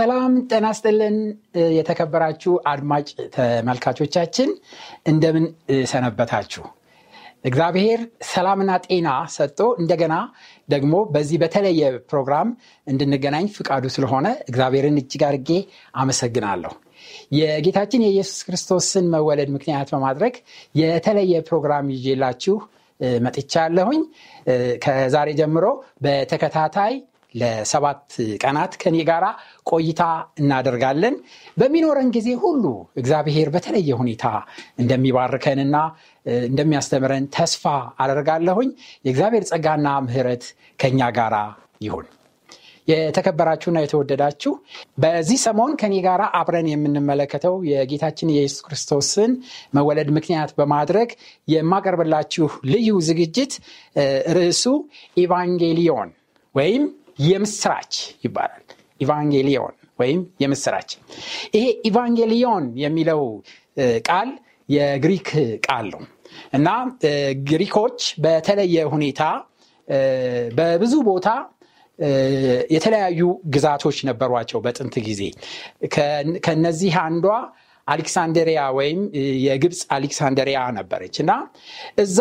ሰላም ጤና ይስጥልን የተከበራችሁ አድማጭ ተመልካቾቻችን እንደምን ሰነበታችሁ። እግዚአብሔር ሰላምና ጤና ሰጥቶ እንደገና ደግሞ በዚህ በተለየ ፕሮግራም እንድንገናኝ ፍቃዱ ስለሆነ እግዚአብሔርን እጅግ አድርጌ አመሰግናለሁ። የጌታችን የኢየሱስ ክርስቶስን መወለድ ምክንያት በማድረግ የተለየ ፕሮግራም ይዤላችሁ መጥቻለሁኝ። ከዛሬ ጀምሮ በተከታታይ ለ7 ቀናት ከኔ ጋራ ቆይታ እናደርጋለን። በሚኖረን ጊዜ ሁሉ እግዚአብሔር በተለየ ሁኔታ እንደሚባርከንና እንደሚያስተምረን ተስፋ አደርጋለሁኝ። የእግዚአብሔር ጸጋና ምሕረት ከኛ ጋራ ይሁን። የተከበራችሁና የተወደዳችሁ በዚህ ሰሞን ከኔ ጋራ አብረን የምንመለከተው የጌታችን የኢየሱስ ክርስቶስን መወለድ ምክንያት በማድረግ የማቀርብላችሁ ልዩ ዝግጅት ርዕሱ ኢቫንጌሊዮን ወይም የምስራች ይባላል። ኢቫንጌሊዮን ወይም የምስራች። ይሄ ኢቫንጌሊዮን የሚለው ቃል የግሪክ ቃል ነው እና ግሪኮች በተለየ ሁኔታ በብዙ ቦታ የተለያዩ ግዛቶች ነበሯቸው በጥንት ጊዜ። ከነዚህ አንዷ አሌክሳንድሪያ ወይም የግብጽ አሌክሳንድሪያ ነበረች እና እዛ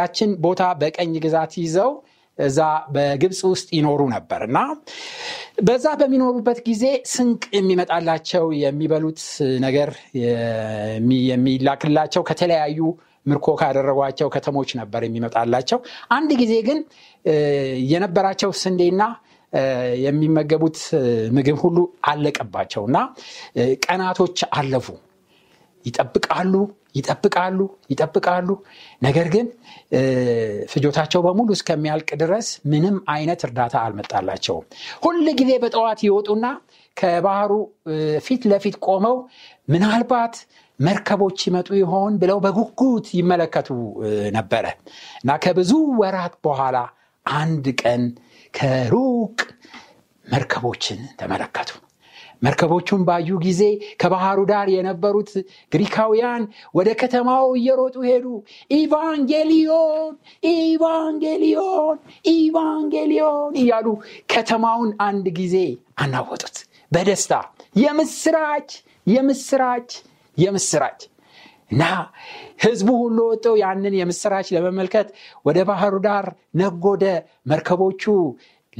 ያችን ቦታ በቀኝ ግዛት ይዘው እዛ በግብጽ ውስጥ ይኖሩ ነበርና በዛ በሚኖሩበት ጊዜ ስንቅ የሚመጣላቸው የሚበሉት ነገር የሚላክላቸው ከተለያዩ ምርኮ ካደረጓቸው ከተሞች ነበር የሚመጣላቸው። አንድ ጊዜ ግን የነበራቸው ስንዴና የሚመገቡት ምግብ ሁሉ አለቀባቸውና ቀናቶች አለፉ። ይጠብቃሉ። ነገር ግን ፍጆታቸው በሙሉ እስከሚያልቅ ድረስ ምንም አይነት እርዳታ አልመጣላቸውም። ሁሉ ጊዜ በጠዋት ይወጡና ከባህሩ ፊት ለፊት ቆመው ምናልባት መርከቦች ይመጡ ይሆን ብለው በጉጉት ይመለከቱ ነበረ እና ከብዙ ወራት በኋላ አንድ ቀን ከሩቅ መርከቦችን ተመለከቱ። መርከቦቹን ባዩ ጊዜ ከባህሩ ዳር የነበሩት ግሪካውያን ወደ ከተማው እየሮጡ ሄዱ። ኢቫንጌሊዮን እያሉ ከተማውን አንድ ጊዜ አናወጡት በደስታ የምስራች። እና ህዝቡ ሁሉ ወጥተው ያንን የምስራች ለመመልከት ወደ ባህሩ ዳር ነጎደ። መርከቦቹ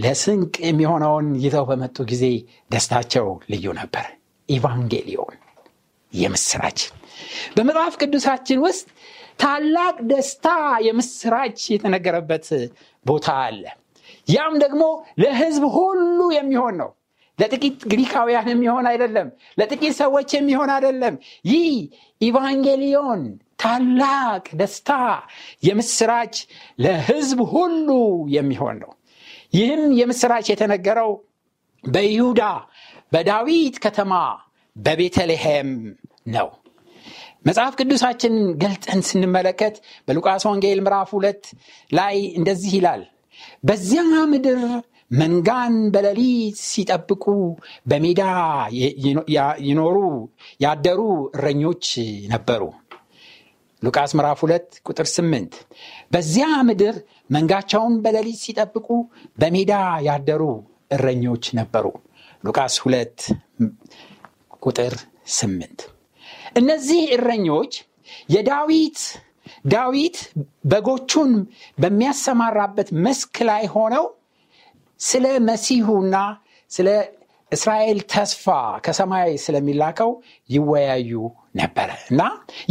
ለስንቅ የሚሆነውን ይዘው በመጡ ጊዜ ደስታቸው ልዩ ነበር። ኢቫንጌሊዮን የምስራች። በመጽሐፍ ቅዱሳችን ውስጥ ታላቅ ደስታ የምስራች የተነገረበት ቦታ አለ። ያም ደግሞ ለህዝብ ሁሉ የሚሆን ነው። ለጥቂት ግሪካውያን የሚሆን አይደለም፣ ለጥቂት ሰዎች የሚሆን አይደለም። ይህ ኢቫንጌሊዮን ታላቅ ደስታ የምስራች ለህዝብ ሁሉ የሚሆን ነው። ይህም የምስራች የተነገረው በይሁዳ በዳዊት ከተማ በቤተልሔም ነው። መጽሐፍ ቅዱሳችን ገልጠን ስንመለከት በሉቃስ ወንጌል ምዕራፍ 2 ላይ እንደዚህ ይላል። በዚያ ምድር መንጋን በሌሊት ሲጠብቁ በሜዳ ያደሩ እረኞች ነበሩ። ሉቃስ ምዕራፍ 2 ቁጥር 8 በዚያ ምድር መንጋቸውን በሌሊት ሲጠብቁ በሜዳ ያደሩ እረኞች ነበሩ። ሉቃስ 2 ቁጥር 8 እነዚህ እረኞች ዳዊት በጎቹን በሚያሰማራበት መስክ ላይ ሆነው ስለ መሲሁና ስለ እስራኤል ተስፋ ከሰማይ ስለሚላከው ይወያዩ ነበረ እና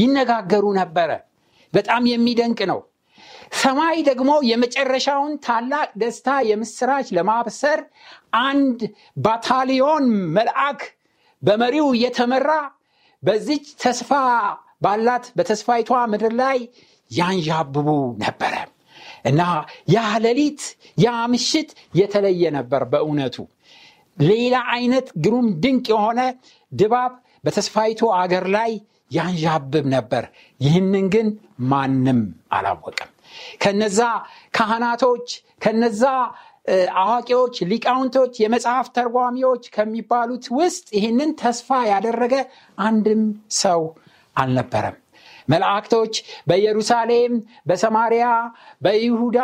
ይነጋገሩ ነበረ። በጣም የሚደንቅ ነው። ሰማይ ደግሞ የመጨረሻውን ታላቅ ደስታ የምስራች ለማብሰር አንድ ባታሊዮን መልአክ በመሪው እየተመራ በዚች ተስፋ ባላት በተስፋይቷ ምድር ላይ ያንዣብቡ ነበር እና ያህለሊት ያምሽት የተለየ ነበር። በእውነቱ ሌላ አይነት ግሩም ድንቅ የሆነ ድባብ በተስፋይቱ አገር ላይ ያንዣብብ ነበር። ይህንን ግን ማንም አላወቀም። ከነዛ ካህናቶች፣ ከነዛ አዋቂዎች፣ ሊቃውንቶች፣ የመጽሐፍ ተርጓሚዎች ከሚባሉት ውስጥ ይህንን ተስፋ ያደረገ አንድም ሰው አልነበረም። መላእክቶች በኢየሩሳሌም፣ በሰማሪያ፣ በይሁዳ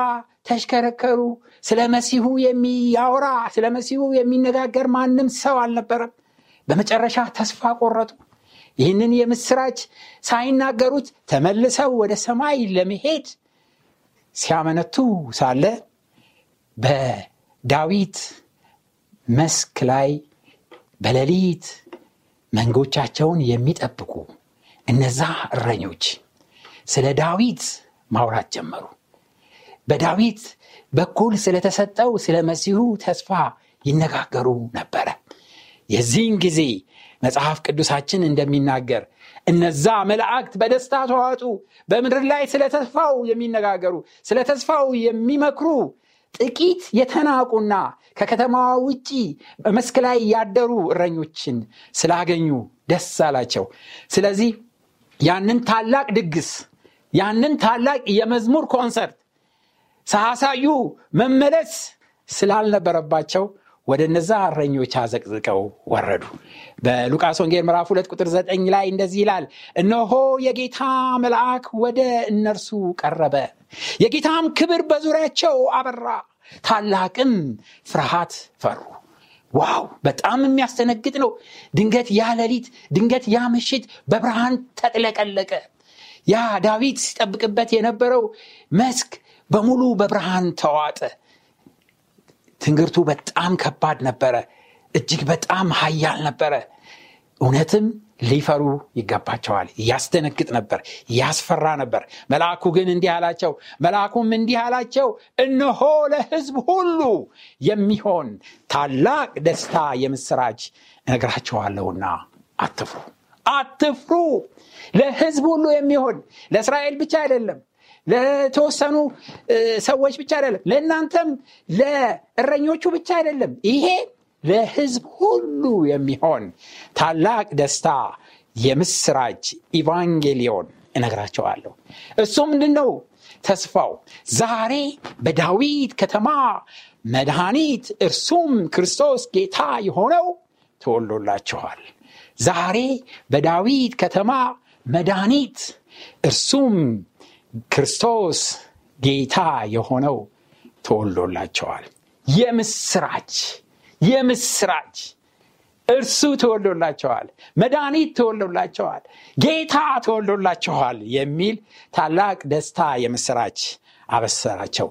ተሽከረከሩ። ስለ መሲሁ የሚያወራ ስለ መሲሁ የሚነጋገር ማንም ሰው አልነበረም። በመጨረሻ ተስፋ ቆረጡ። ይህንን የምስራች ሳይናገሩት ተመልሰው ወደ ሰማይ ለመሄድ ሲያመነቱ ሳለ በዳዊት መስክ ላይ በሌሊት መንጎቻቸውን የሚጠብቁ እነዛ እረኞች ስለ ዳዊት ማውራት ጀመሩ። በዳዊት በኩል ስለተሰጠው ስለ መሲሁ ተስፋ ይነጋገሩ ነበር። የዚህን ጊዜ መጽሐፍ ቅዱሳችን እንደሚናገር እነዛ መላእክት በደስታ ተዋጡ። በምድር ላይ ስለ ተስፋው የሚነጋገሩ፣ ስለ ተስፋው የሚመክሩ ጥቂት የተናቁና ከከተማዋ ውጪ በመስክ ላይ ያደሩ እረኞችን ስላገኙ ደስ አላቸው። ስለዚህ ያንን ታላቅ ድግስ፣ ያንን ታላቅ የመዝሙር ኮንሰርት ሳሳዩ መመለስ ስላልነበረባቸው ወደ እነዛ እረኞች አዘቅዝቀው ወረዱ። በሉቃስ ወንጌል ምዕራፍ 2:9 ላይ እንደዚህ ይላል፣ እነሆ የጌታ መልአክ ወደ እነርሱ ቀረበ፣ የጌታም ክብር በዙሪያቸው አበራ፣ ታላቅም ፍርሃት ፈሩ። ዋው! በጣም የሚያስደነግጥ ነው። ድንገት ያ ሌሊት፣ ድንገት ያ ምሽት በብርሃን ተጥለቀለቀ። ያ ዳዊት ሲጠብቅበት የነበረው መስክ በሙሉ በብርሃን ተዋጠ። ትንግርቱ በጣም ከባድ ነበረ። እጅግ በጣም ኃያል ነበረ። እውነትም ሊፈሩ ይገባቸዋል። ያስደነግጥ ነበር፣ ያስፈራ ነበር። መልአኩም እንዲህ አላቸው፣ እነሆ ለሕዝብ ሁሉ የሚሆን ታላቅ ደስታ የምስራች እነግራቸዋለሁና አትፍሩ። ለሕዝብ ሁሉ የሚሆን ለእስራኤል ብቻ አይደለም፣ ለተወሰኑ ሰዎች ብቻ አይደለም፣ ለእናንተም ለእረኞቹ ብቻ አይደለም። ይሄ ለሕዝብ ሁሉ የሚሆን ታላቅ ደስታ የምስራች ኢቫንጌሊዮን እነግራቸዋለሁ። እሱ ምንድነው? ተስፋው ዛሬ በዳዊት ከተማ መድኃኒት እርሱም ክርስቶስ ጌታ የሆነው ተወልዶላችኋል። ዛሬ በዳዊት ከተማ መድኃኒት እርሱም ክርስቶስ ጌታ የሆነው ተወልዶላችኋል። የምስራች! እርሱ ተወልዶላችኋል፣ መድኃኒት ተወልዶላችኋል፣ ጌታ ተወልዶላችኋል የሚል ታላቅ ደስታ የምስራች አበሰራቸው።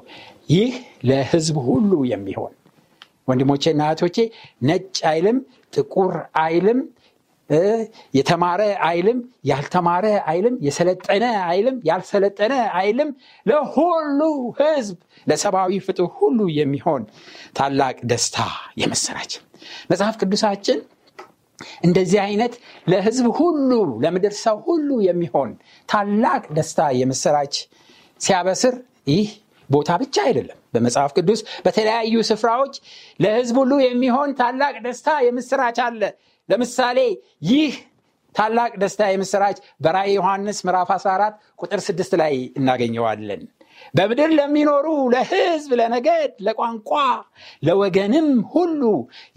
ይህ ለሕዝብ ሁሉ የሚሆን ወንድሞቼና እህቶቼ፣ ነጭ አይልም፣ ጥቁር አይልም፣ የተማረ አይልም፣ ያልተማረ አይልም፣ የሰለጠነ አይልም፣ ያልሰለጠነ አይልም፣ ለሁሉ ሕዝብ፣ ለሰብአዊ ፍጡር ሁሉ የሚሆን ታላቅ ደስታ የምስራች። መጽሐፍ ቅዱሳችን እንደዚህ አይነት ለሕዝብ ሁሉ፣ ለምድር ሰው ሁሉ የሚሆን ታላቅ ደስታ የምስራች ሲያበስር ይህ ቦታ ብቻ አይደለም። በመጽሐፍ ቅዱስ በተለያዩ ስፍራዎች ለሕዝብ ሁሉ የሚሆን ታላቅ ደስታ የምስራች አለ። ለምሳሌ ይህ ታላቅ ደስታ የምስራች በራእየ ዮሐንስ ምዕራፍ 14:6 ላይ እናገኘዋለን። በምድር ለሚኖሩ ለሕዝብ፣ ለነገድ፣ ለቋንቋ፣ ለወገንም ሁሉ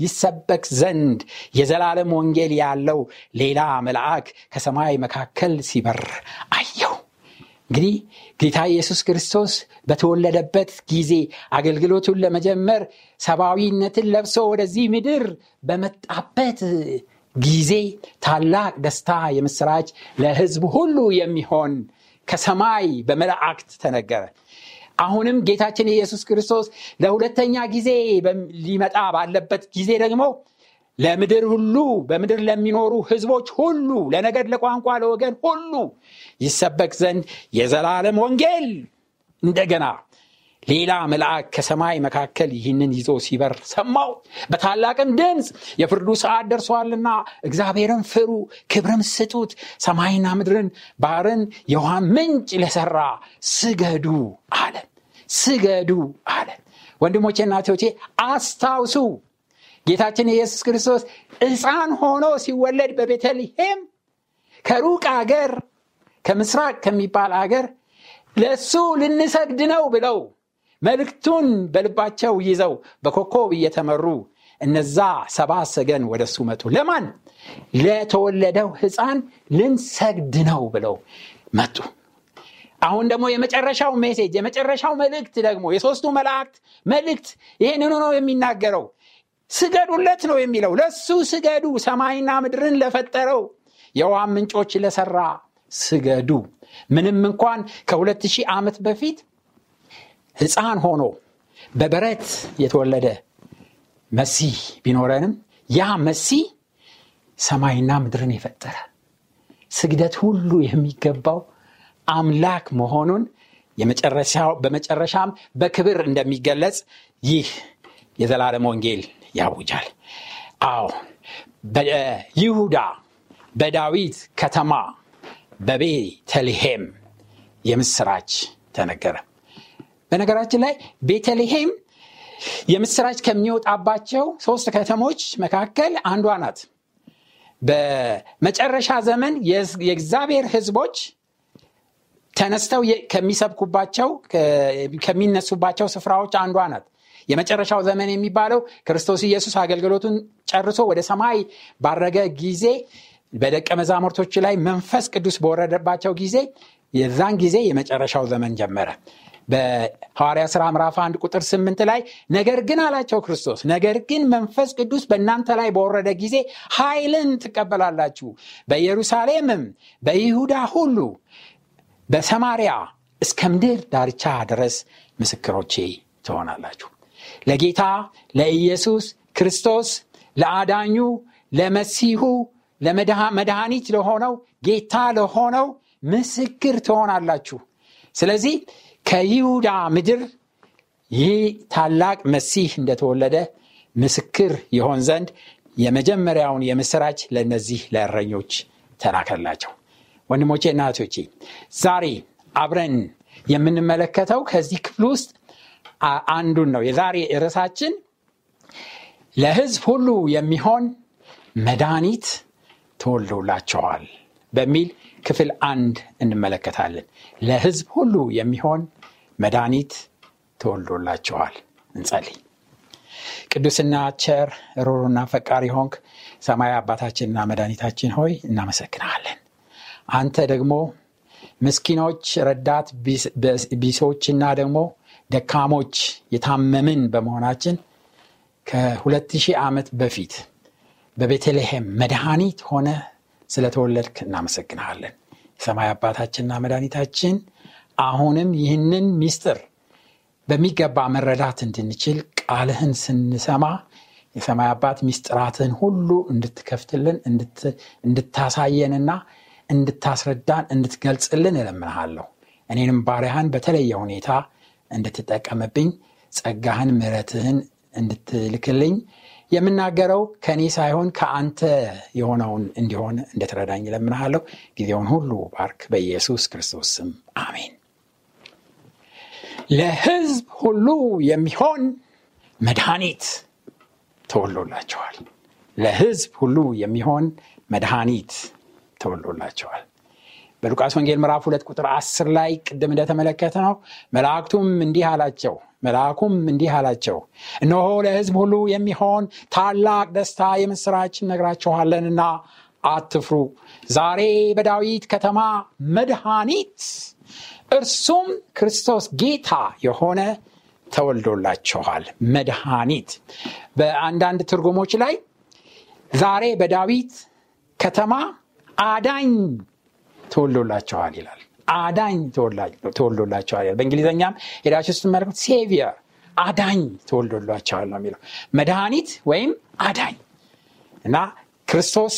ይሰበክ ዘንድ የዘላለም ወንጌል ያለው ሌላ መልአክ ከሰማይ መካከል ሲበር አየሁ። እንግዲህ ጌታ ኢየሱስ ክርስቶስ በተወለደበት ጊዜ አገልግሎቱን ለመጀመር ሰብአዊነትን ለብሶ ወደዚህ ምድር በመጣበት ጊዜ ታላቅ ደስታ የምስራች ለሕዝብ ሁሉ የሚሆን ከሰማይ በመላእክት ተነገረ። አሁንም ጌታችን ኢየሱስ ክርስቶስ ለሁለተኛ ጊዜ ሊመጣ ባለበት ጊዜ ደግሞ ለምድር ሁሉ፣ በምድር ለሚኖሩ ሕዝቦች ሁሉ፣ ለነገድ፣ ለቋንቋ፣ ለወገን ሁሉ ይሰበክ ዘንድ የዘላለም ወንጌል እንደገና ሌላ መልአክ ከሰማይ መካከል ይህንን ይዞ ሲበር ሰማው። በታላቅም ድምጽ የፍርዱ ሰዓት ደርሷልና እግዚአብሔርን ፍሩ፣ ክብርም ስጡት፣ ሰማይና ምድርን ባህርን የውሃ ምንጭ ለሰራ ስገዱ አለ። ስገዱ አለ። ወንድሞቼና እህቶቼ አስታውሱ፣ ጌታችን ኢየሱስ ክርስቶስ ሕፃን ሆኖ ሲወለድ በቤተልሔም ከሩቅ አገር ከምስራቅ ከሚባል አገር ለሱ ልንሰግድ ነው ብለው መልእክቱን በልባቸው ይዘው በኮከብ እየተመሩ እነዛ 70 ሰገን ወደሱ መጡ። ለማን? ለተወለደው ሕፃን ልንሰግድ ነው ብለው መጡ። አሁን ደግሞ የመጨረሻው ሜሴጅ የመጨረሻው መልእክት ደግሞ የሶስቱ መላእክት መልእክት ይሄንን ነው የሚናገረው። ስገዱለት ነው የሚለው። ለሱ ስገዱ፣ ሰማይና ምድርን ለፈጠረው የውሃ ምንጮች ለሰራ ስገዱ። ምንም እንኳን ከ2000 ዓመት በፊት ሕፃን ሆኖ በበረት የተወለደ መሲህ ቢኖረንም ያ መሲህ ሰማይና ምድርን የፈጠረ ስግደት ሁሉ የሚገባው አምላክ መሆኑን በመጨረሻም በክብር እንደሚገለጽ ይህ የዘላለም ወንጌል ያውጃል። አዎ በይሁዳ በዳዊት ከተማ በቤተልሔም የምስራች ተነገረ። በነገራችን ላይ ቤተልሔም የምስራች ከሚወጣባቸው 3 ከተሞች መካከል አንዷ ናት። በመጨረሻ ዘመን የእግዚአብሔር ሕዝቦች ተነስተው ከሚሰብኩባቸው ከሚነሱባቸው ስፍራዎች አንዷ ናት። የመጨረሻው ዘመን የሚባለው ክርስቶስ ኢየሱስ አገልግሎቱን ጨርሶ ወደ ሰማይ ባረገ ጊዜ በደቀ መዛሙርቶቹ ላይ መንፈስ ቅዱስ በወረደባቸው ጊዜ የዛን ጊዜ የመጨረሻው ዘመን ጀመረ። በሐዋርያ ሥራ ምዕራፍ 1 ቁጥር 8 ላይ ነገር ግን አላቸው ክርስቶስ ነገር ግን መንፈስ ቅዱስ በእናንተ ላይ በወረደ ጊዜ ኃይልን ትቀበላላችሁ፣ በኢየሩሳሌምም በይሁዳ ሁሉ በሰማርያ እስከ ምድር ዳርቻ ድረስ ምስክሮቼ ትሆናላችሁ። ለጌታ ለኢየሱስ ክርስቶስ ለአዳኙ ለመሲሁ ለመድኃኒት ለሆነው ጌታ ለሆነው ምስክር ትሆናላችሁ። ስለዚህ ከይሁዳ ምድር ይህ ታላቅ መሲህ እንደተወለደ ምስክር ይሆን ዘንድ የመጀመሪያውን የምስራች ለነዚህ ለእረኞች ተላከላቸው። ወንድሞቼና እህቶቼ ዛሬ አብረን የምንመለከተው ከዚህ ክፍል ውስጥ አንዱን ነው። የዛሬ ርዕሳችን ለሕዝብ ሁሉ የሚሆን መድኃኒት ተወልዶላቸዋል በሚል ክፍል 1 እንመለከታለን። ለሕዝብ ሁሉ የሚሆን መድኃኒት ተወልዶላቸዋል። እንጸልይ። ቅዱስና ቸር ሩሩና ፈቃሪ ሆንክ ሰማያዊ አባታችንና መድኃኒታችን ሆይ እናመሰግናለን። አንተ ደግሞ ምስኪኖች ረዳት ቢሶችና ደግሞ ደካሞች የታመምን በመሆናችን ከ2000 ዓመት በፊት በቤተልሔም መድኃኒት ሆነ ስለተወለድክ እናመሰግናለን። ሰማይ አባታችንና መድኃኒታችን አሁንም ይህንን ምስጢር በሚገባ መረዳት እንድንችል ቃልህን ስንሰማ የሰማይ አባት ምስጢራትን ሁሉ እንድትከፍትልን እንድታሳየንና እንድታስረዳን እንድትገልጽልን እለምንሃለሁ። እኔንም ባሪያህን በተለየ ሁኔታ እንድትጠቀምብኝ ጸጋህን ምሕረትህን እንድትልክልኝ የምናገረው ከኔ ሳይሆን ከአንተ የሆነውን እንዲሆን እንድትረዳኝ እለምንሃለሁ። ጊዜውን ሁሉ ባርክ በኢየሱስ ክርስቶስ ስም አሜን። ለሕዝብ ሁሉ የሚሆን መድኃኒት ተወልዶላቸዋል። ለሕዝብ ሁሉ የሚሆን መድኃኒት ተወልዶላቸዋል። በሉቃስ ወንጌል ምዕራፍ 2 ቁጥር 10 ላይ ቀደም እንደተመለከተነው መልአኩም እንዲህ አላቸው እነሆ ለሕዝብ ሁሉ የሚሆን ታላቅ ደስታ የምስራችን ነግራችኋለንና አትፍሩ። ዛሬ በዳዊት ከተማ መድኃኒት እርሱም ክርስቶስ ጌታ የሆነ ተወልዶላችኋል። መድኃኒት በአንዳንድ ትርጉሞች ላይ ዛሬ በዳዊት ከተማ አዳኝ ተወልዶላቸዋል ይላል። አዳኝ ተወልዶላቸዋል ይላል። በእንግሊዘኛም ሄዳችሁ ስትመለከቱ ሴቪየር አዳኝ ተወልዶላቸዋል ነው የሚለው። መድኃኒት ወይም አዳኝ እና ክርስቶስ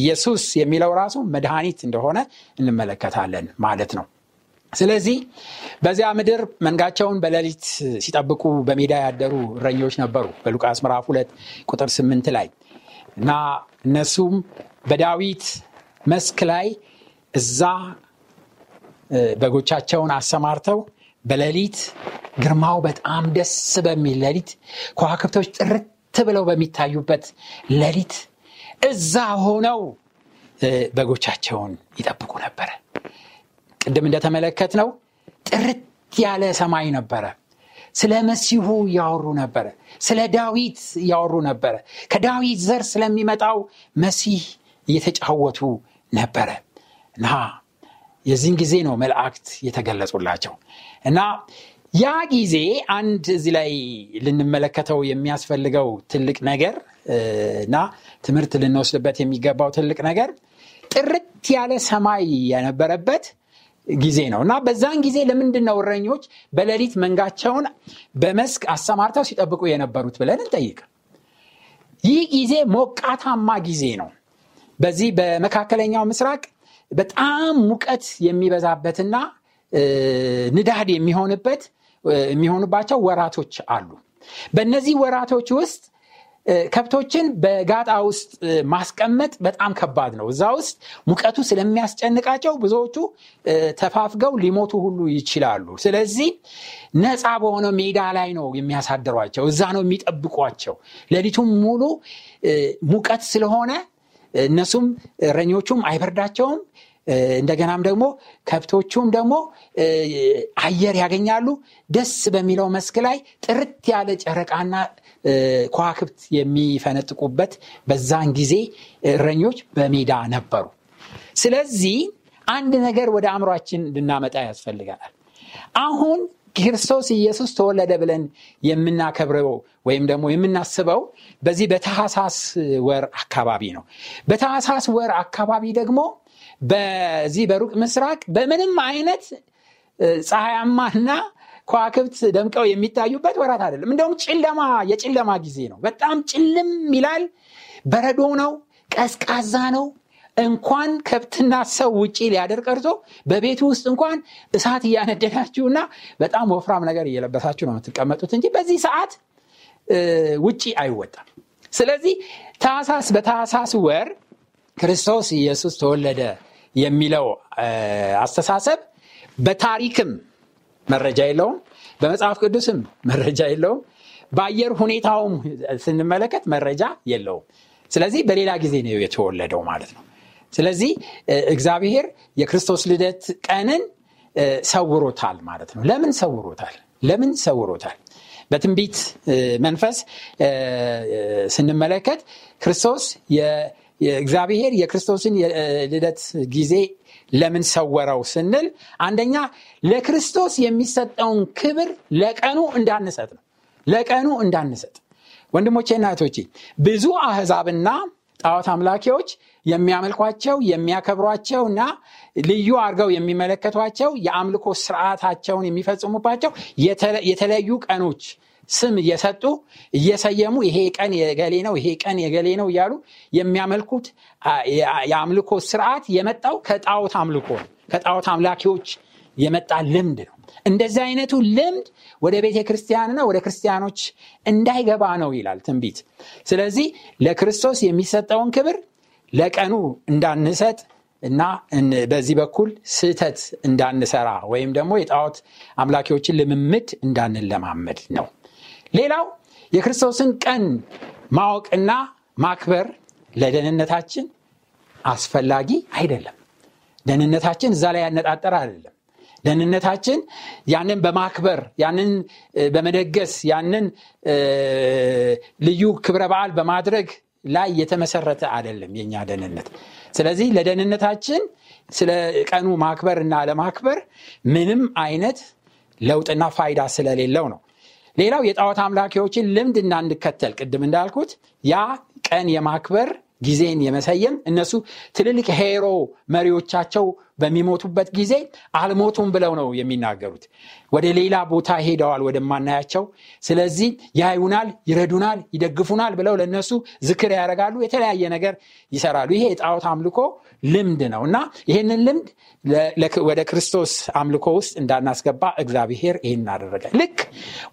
ኢየሱስ የሚለው ራሱ መድኃኒት እንደሆነ እንመለከታለን ማለት ነው። ስለዚህ በዚያ ምድር መንጋቸውን በለሊት ሲጠብቁ በሜዳ ያደሩ እረኞች ነበሩ በሉቃስ ምዕራፍ 2 ቁጥር 8 ላይ እና እነሱም በዳዊት መስክ ላይ እዛ በጎቻቸውን አሰማርተው በለሊት ግርማው በጣም ደስ በሚል ለሊት ከዋክብቶች ጥርት ብለው በሚታዩበት ለሊት እዛ ሆነው በጎቻቸውን ይጠብቁ ነበር። ቅድም እንደተመለከትነው ጥርት ያለ ሰማይ ነበር። ስለ መሲሁ ያወሩ ነበር። ስለ ዳዊት ያወሩ ነበር። ከዳዊት ዘር ስለሚመጣው መሲህ እየተጫወቱ ነበር። እና የዚህን ጊዜ ነው መላእክት የተገለጹላቸው። እና ያ ጊዜ አንድ እዚህ ላይ ልንመለከተው የሚያስፈልገው ትልቅ ነገር እና ትምህርት ልንወስድበት የሚገባው ትልቅ ነገር ጥርት ያለ ሰማይ የነበረበት ጊዜ ነው። እና በዛን ጊዜ ለምንድን ነው እረኞች በሌሊት መንጋቸውን በመስክ አሰማርተው ሲጠብቁ የነበሩት ብለን እንጠይቅ። ይህ ጊዜ ሞቃታማ ጊዜ ነው። በዚህ በመካከለኛው ምስራቅ በጣም ሙቀት የሚበዛበትና ንዳድ የሚሆኑባቸው ወራቶች አሉ። በእነዚህ ወራቶች ውስጥ ከብቶችን በጋጣ ውስጥ ማስቀመጥ በጣም ከባድ ነው። እዛ ውስጥ ሙቀቱ ስለሚያስጨንቃቸው ብዙዎቹ ተፋፍገው ሊሞቱ ሁሉ ይችላሉ። ስለዚህ ነፃ በሆነ ሜዳ ላይ ነው የሚያሳድሯቸው። እዛ ነው የሚጠብቋቸው። ሌሊቱም ሙሉ ሙቀት ስለሆነ እነሱም እረኞቹም አይበርዳቸውም። እንደገናም ደግሞ ከብቶቹም ደግሞ አየር ያገኛሉ። ደስ በሚለው መስክ ላይ ጥርት ያለ ጨረቃና ከዋክብት የሚፈነጥቁበት በዛን ጊዜ እረኞች በሜዳ ነበሩ። ስለዚህ አንድ ነገር ወደ አእምሯችን እንድናመጣ ያስፈልጋል። አሁን ክርስቶስ ኢየሱስ ተወለደ ብለን የምናከብረው ወይም ደግሞ የምናስበው በዚህ በታኅሳስ ወር አካባቢ ነው። በታኅሳስ ወር አካባቢ ደግሞ በዚህ በሩቅ ምስራቅ በምንም አይነት ፀሐያማና ከዋክብት ደምቀው የሚታዩበት ወራት አይደለም። እንደውም የጨለማ ጊዜ ነው። በጣም ጭልም ይላል። በረዶ ነው፣ ቀዝቃዛ ነው። እንኳን ከብትና ሰው ውጪ ሊያደር ቀርቶ በቤቱ ውስጥ እንኳን እሳት እያነደዳችሁና በጣም ወፍራም ነገር እየለበሳችሁ ነው የምትቀመጡት እንጂ በዚህ ሰዓት ውጪ አይወጣም። ስለዚህ በታኅሳስ ወር ክርስቶስ ኢየሱስ ተወለደ የሚለው አስተሳሰብ በታሪክም መረጃ የለውም፣ በመጽሐፍ ቅዱስም መረጃ የለውም፣ በአየር ሁኔታውም ስንመለከት መረጃ የለውም። ስለዚህ በሌላ ጊዜ ነው የተወለደው ማለት ነው። ስለዚህ እግዚአብሔር የክርስቶስ ልደት ቀንን ሰውሮታል ማለት ነው። ለምን ሰውሮታል? በትንቢት መንፈስ ስንመለከት ክርስቶስ የእግዚአብሔር የክርስቶስን ልደት ጊዜ ለምን ሰወረው ስንል አንደኛ ለክርስቶስ የሚሰጠውን ክብር ለቀኑ እንዳንሰጥ። ወንድሞቼና እህቶቼ ብዙ አህዛብና ጣዖት አምላኪዎች የሚያመልኳቸው የሚያከብሯቸውና ልዩ አድርገው የሚመለከቷቸው የአምልኮ ስርዓታቸውን የሚፈጽሙባቸው የተለያዩ ቀኖች ስም እየሰጡ እየሰየሙ ይሄ ቀን የገሌ ነው ይሄ ቀን የገሌ ነው እያሉ የሚያመልኩት የአምልኮ ስርዓት የመጣው ከጣዖት አምላኪዎች የመጣ ልምድ ነው። እንደዚህ አይነቱ ልምድ ወደ ቤተክርስቲያንና ወደ ክርስቲያኖች እንዳይገባ ነው ይላል ትንቢት። ስለዚህ ለክርስቶስ የሚሰጠውን ክብር ለቀኑ እንዳንሰጥ እና በዚህ በኩል ስህተት እንዳንሰራ ወይም ደግሞ የጣዖት አምላኪዎችን ልምምድ እንዳንለማመድ ነው። ሌላው የክርስቶስን ቀን ማወቅና ማክበር ለደህንነታችን አስፈላጊ አይደለም። ደህንነታችን እዛ ላይ ያነጣጠረ አይደለም። ደህንነታችን ያንን በማክበር ያንን በመደገስ ያንን ልዩ ክብረ በዓል በማድረግ ላይ የተመሰረተ አይደለም የኛ ደህንነት። ስለዚህ ለደህንነታችን ስለ ቀኑ ማክበርና ለማክበር ምንም አይነት ለውጥና ፋይዳ ስለሌለው ነው። ሌላው የጣዖት አምላኪዎችን ልምድ እንዳንከተል ቅድም እንዳልኩት ያ ቀን የማክበር ጊዜን የመሰየም እነሱ ትልልቅ ሄሮ መሪዎቻቸው በሚሞቱበት ጊዜ አልሞቱም ብለው ነው የሚናገሩት ወደ ሌላ ቦታ ሄደዋል ወደማናያቸው ስለዚህ ያዩናል ይረዱናል ይደግፉናል ብለው ለነሱ ዝክር ያደርጋሉ የተለያየ ነገር ይሰራሉ ይሄ የጣዖት አምልኮ ልምድ ነውና ይሄንን ልምድ ወደ ክርስቶስ አምልኮ ውስጥ እንዳናስገባ እግዚአብሔር ይሄን አደረገ ልክ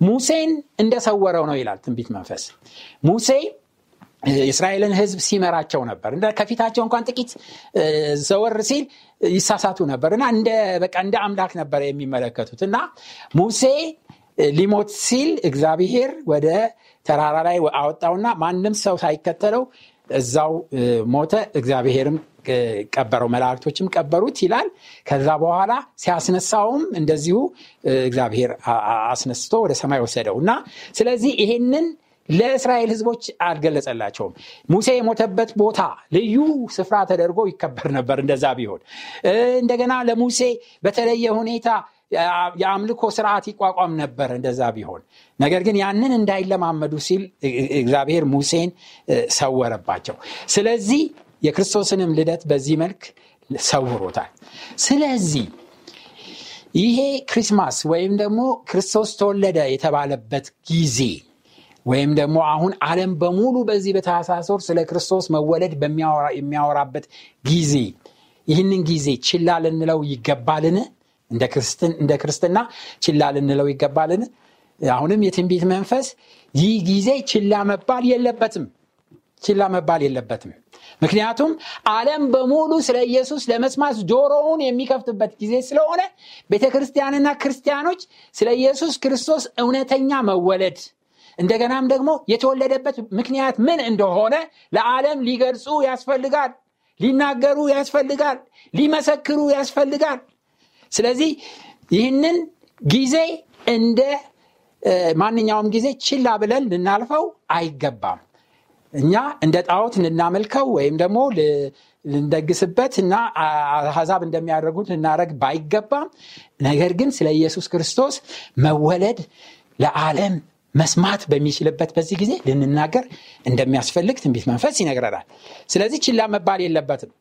ሙሴን እንደሰወረው ነው ይላል ትንቢት መንፈስ ሙሴ የእስራኤልን ህዝብ ሲመራቸው ነበር እንደ ከፊታቸው እንኳን ጥቂት ዘወር ሲል ይሳሳቱ ነበርና እንደ አምላክ ነበር የሚመለከቱትና ሙሴ ሊሞት ሲል እግዚአብሔር ወደ ተራራ ላይ አወጣውና ማንም ሰው ሳይከተለው እዛው ሞተ እግዚአብሔርም ቀበረው መላእክቶችም ቀበሩት ይላል ከዛ በኋላ ሲያስነሳውም እንደዚሁ እግዚአብሔር አስነስቶ ወደ ሰማይ ወሰደውና ስለዚህ ይሄንን ለእስራኤል ህዝቦች አልገለጸላቸው ሙሴ የሞተበት ቦታ ልዩ ስፍራ ተደርጎ ይከበር ነበር እንደዛ ቢሆን እንደገና ለሙሴ በተለየ ሁኔታ የአምልኮ ስርዓት ይቋቋም ነበር እንደዛ ቢሆን ነገር ግን ያንን እንዳይለማመዱ ሲል እግዚአብሔር ሙሴን ሰወረባቸው ስለዚህ የክርስቶስንም ልደት በዚህ መልክ ሰውሮታል ስለዚህ ይሄ ክሪስማስ ወይም ደግሞ ክርስቶስ ተወለደ የተባለበት ጊዜ ወይም ደግሞ አሁን ዓለም በሙሉ በዚህ በታሳሰር ስለ ክርስቶስ መወለድ በሚያወራበት ጊዜ ይሄንን ጊዜ ችላ ልንለው ይገባልን እንደ ክርስትና ችላ ልንለው ይገባልን አሁንም የትንቢት መንፈስ ይህ ጊዜ ችላ መባል የለበትም ምክንያቱም ዓለም በሙሉ ስለ ኢየሱስ ለመስማት ጆሮውን የሚከፍትበት ጊዜ ስለሆነ ቤተክርስቲያንና ክርስቲያኖች ስለ ኢየሱስ ክርስቶስ እውነተኛ መወለድ እንደገናም ደግሞ የተወለደበት ምክንያት ምን እንደሆነ ለዓለም ሊገልጹ ያስፈልጋል ሊናገሩ ያስፈልጋል ሊመሰክሩ ያስፈልጋል ስለዚህ ይህንን ጊዜ እንደ ማንኛውም ጊዜ ችላ ብለን ልናልፈው አይገባም እኛ እንደ ጣዖት ልናመልከው ወይም ደግሞ ልንደግስበትና አሕዛብ እንደሚያደርጉት ልናደርግ ባይገባም ነገር ግን ስለ ኢየሱስ ክርስቶስ መወለድ ለዓለም መስማት በሚችልበት በዚህ ጊዜ ልንናገር እንደሚያስፈልግ ትንቢት መንፈስ ይነግረናል ስለዚህ ችላ መባል የለበትም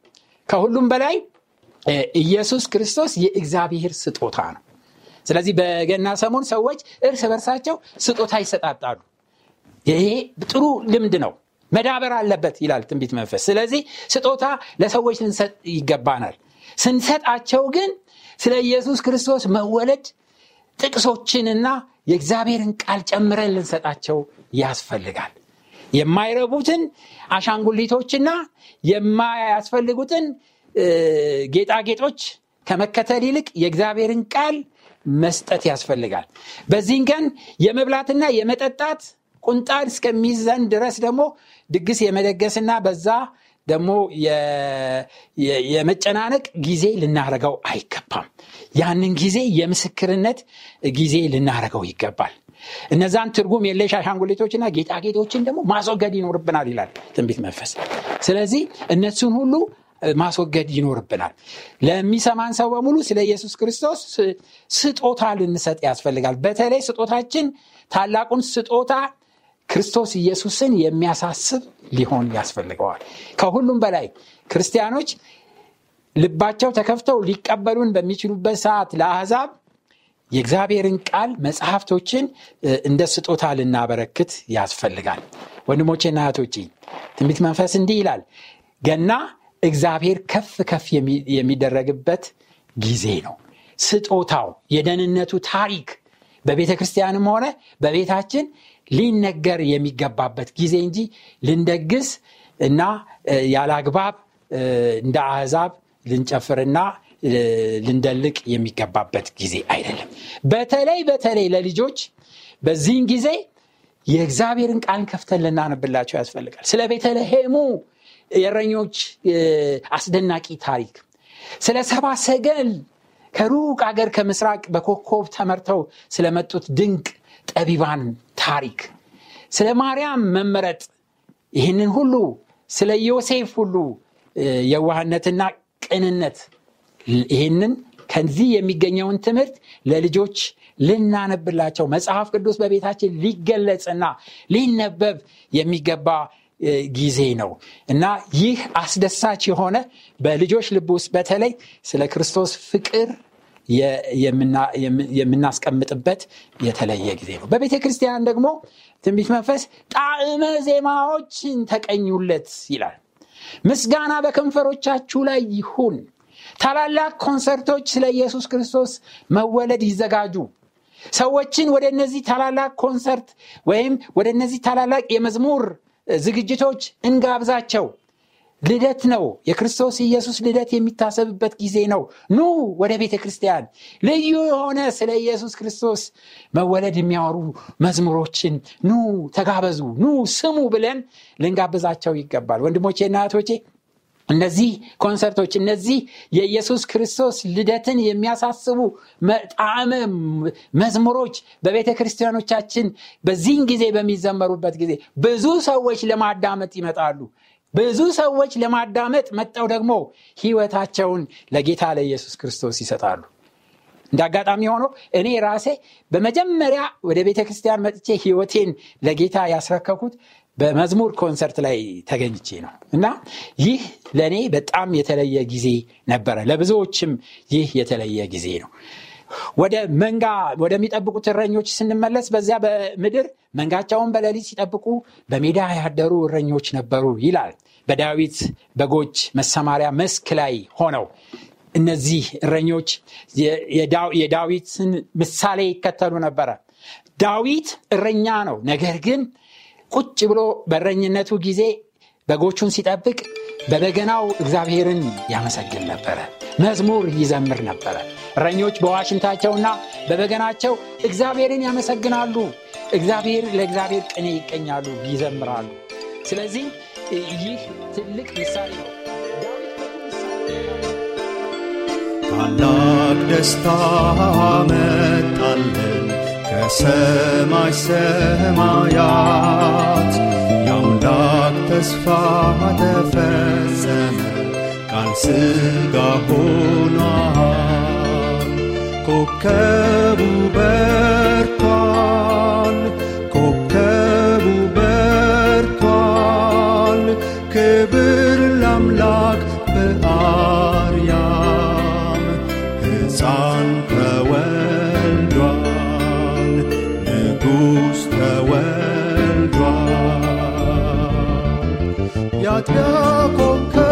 ከሁሉም በላይ ኢየሱስ ክርስቶስ የእግዚአብሔር ስጦታ ነው ስለዚህ በገና ሰሞን ሰዎች እርስ በርሳቸው ስጦታ ይሰጣጣሉ ይሄ ጥሩ ልምድ ነው መዳበር አለበት ይላል ትንቢት መንፈስ ስለዚህ ስጦታ ለሰዎች ልንሰጥ ይገባናል ስንሰጣቸው ግን ስለ ኢየሱስ ክርስቶስ መወለድ ጥቅሶችንና የእግዚአብሔርን ቃል ጨምረን ልንሰጣቸው ያስፈልጋል የማይረቡትን አሻንጉሊቶችና የማያስፈልጉትን ጌጣጌጦች ከመከተል ይልቅ የእግዚአብሔርን ቃል መስጠት ያስፈልጋል በዚህን ቀን የመብላትና የመጠጣት ቁንጣን እስከሚዘን ድረስ ደግሞ ድግስ የመደገስና በዛ ደግሞ የመጨናነቅ ጊዜ ልናረጋው አይገባም ያንን ጊዜ የምስክርነት ጊዜ ልናረጋው ይገባል እነዛን ትርጉም የለሽ አሻንጉሊቶችና ጌጣጌጦችን ደግሞ ማስወገድ ይኖርብናል ይላል ትንቢት መንፈስ ስለዚህ እነሱን ሁሉ ማስወገድ ይኖርብናል ለሚሰማን ሰው በሙሉ ስለ ኢየሱስ ክርስቶስ ስጦታ ልንሰጥ ያስፈልጋል በተለይ ስጦታችን ታላቁን ስጦታ ክርስቶስ ኢየሱስን የሚያሳስብ ሊሆን ያስፈልገዋል ከሁሉም በላይ ክርስቲያኖች ልባቸው ተከፍተው ሊቀበሉን በሚችሉበት ሰዓት ለአሕዛብ የእግዚአብሔርን ቃል መጽሐፍቶችን እንደ ስጦታ ልናበረክት ያስፈልጋል ወንድሞቼና እህቶቼ ትንቢት መንፈስ እንዲህ ይላል ገና እግዚአብሔር ከፍ ከፍ የሚደረግበት ጊዜ ነው ስጦታው የደህንነቱ ታሪክ በቤተክርስቲያንም ሆነ በቤታችን ሊነገር የሚገባበት ጊዜ እንጂ ልንደግስ እና ያላግባብ እንደ አሕዛብ ልንጨፍርና ልንደልቅ የሚገባበት ጊዜ አይደለም በተለይ ለልጆች በዚህን ጊዜ የእግዚአብሔርን ቃል ከፍተን ልናነብላቸው ያስፈልጋል ስለ ቤተልሔሙ የእረኞች አስደናቂ ታሪክ ስለ ሰባ ሰገል ከሩቅ አገር ከምስራቅ በኮከብ ተመርተው ስለመጡት ድንቅ ጠቢባን ታሪክ ስለ ማርያም መመረጥ ይሄንን ሁሉ ስለ ዮሴፍ ሁሉ የዋህነትና ቅንነት ይሄንን ከዚህ የሚገኘውን ትምህርት ለልጆች ልናነብላቸው መጽሐፍ ቅዱስ በቤታችን ሊገለጽና ሊነበብ የሚገባ ጊዜ ነው እና ይህ አስደሳች የሆነ በልጆች ልብ ውስጥ በተለይ ስለ ክርስቶስ ፍቅር የምናስቀምጥበት የተለየ ጊዜ ነው። በቤተክርስቲያን ደግሞ ትንቢት መንፈስ ጣዕመ ዜማዎችን ተቀኙለት ይላል። ምስጋና በከንፈሮቻችሁ ላይ ይሁን። ታላላቅ ኮንሰርቶች ስለ ኢየሱስ ክርስቶስ መወለድ ይዘጋጁ። ሰዎችን ወደ እነዚህ ታላላቅ ኮንሰርት ወይም ወደ እነዚህ ታላላቅ የመዝሙር ዝግጅቶች እንጋብዛቸው። ልደት ነው። የክርስቶስ ኢየሱስ ልደት የሚታሰብበት ጊዜ ነው። ኑ ወደ ቤተክርስቲያን። ልዩ የሆነ ስለ ኢየሱስ ክርስቶስ መወለድ የሚያወሩ መዝሙሮችን ኑ ተጋበዙ፣ ኑ ስሙ ብለን ልንጋብዛቸው ይገባል። ወንድሞቼና እህቶቼ እነዚህ ኮንሰርቶች እነዚህ የኢየሱስ ክርስቶስ ልደትን የሚያሳስቡ ጣዕመ መዝሙሮች በቤተክርስቲያኖቻችን በዚህን ጊዜ በሚዘመሩበት ጊዜ ብዙ ሰዎች ለማዳመጥ ይመጣሉ። ብዙ ሰዎች ለማዳመጥ መጣው ደግሞ ህይወታቸውን ለጌታ ለኢየሱስ ክርስቶስ ይሰጣሉ። እንዳጋጣሚ ሆኖ እኔ ራሴ በመጀመሪያ ወደ ቤተክርስቲያን መጥቼ ህይወቴን ለጌታ ያስረከኩት በመዝሙር ኮንሰርት ላይ ተገኝቼ ነው እና ይህ ለኔ በጣም የተለየ ጊዜ ነበረ። ለብዙዎችም ይህ የተለየ ጊዜ ነው። ወደ መንጋ ወደሚጠብቁት እረኞች ስንመለስ በዚያ በምድር መንጋቸውን በሌሊት ሲጠብቁ በሜዳ ያደሩ እረኞች ነበሩ ይላል። በዳዊት በጎች መሰማሪያ መስክ ላይ ሆነው እነዚህ እረኞች የዳዊትን ምሳሌ ይከተሉ ነበር። ዳዊት እረኛ ነው። ነገር ግን ቁጭ ብሎ በእረኝነቱ ጊዜ በጎቹን ሲጠብቅ በበገናው እግዚአብሔርን ያመሰግን ነበር፣ መዝሙር ይዘምር ነበር። እረኞች በዋሽንታቸውና በበገናቸው እግዚአብሔርን ያመሰግናሉ። እግዚአብሔር ለእግዚአብሔር ቅኔ ይቀኛሉ፣ ይዘምራሉ። ስለዚህ ይህ ትልቅ ምሳሌ ነው። ታላቅ ደስታ መጣለን ከሰማይ ሰማያት ያምላክ ተስፋ ተፈጸመ ቃል ሥጋ ሆኗል። ኮከቡ በርቷል ክብር ለአምላክ በአርያም ሕፃን ተወልዷል ንጉሥ ተወልዷል ያድና ኮከብ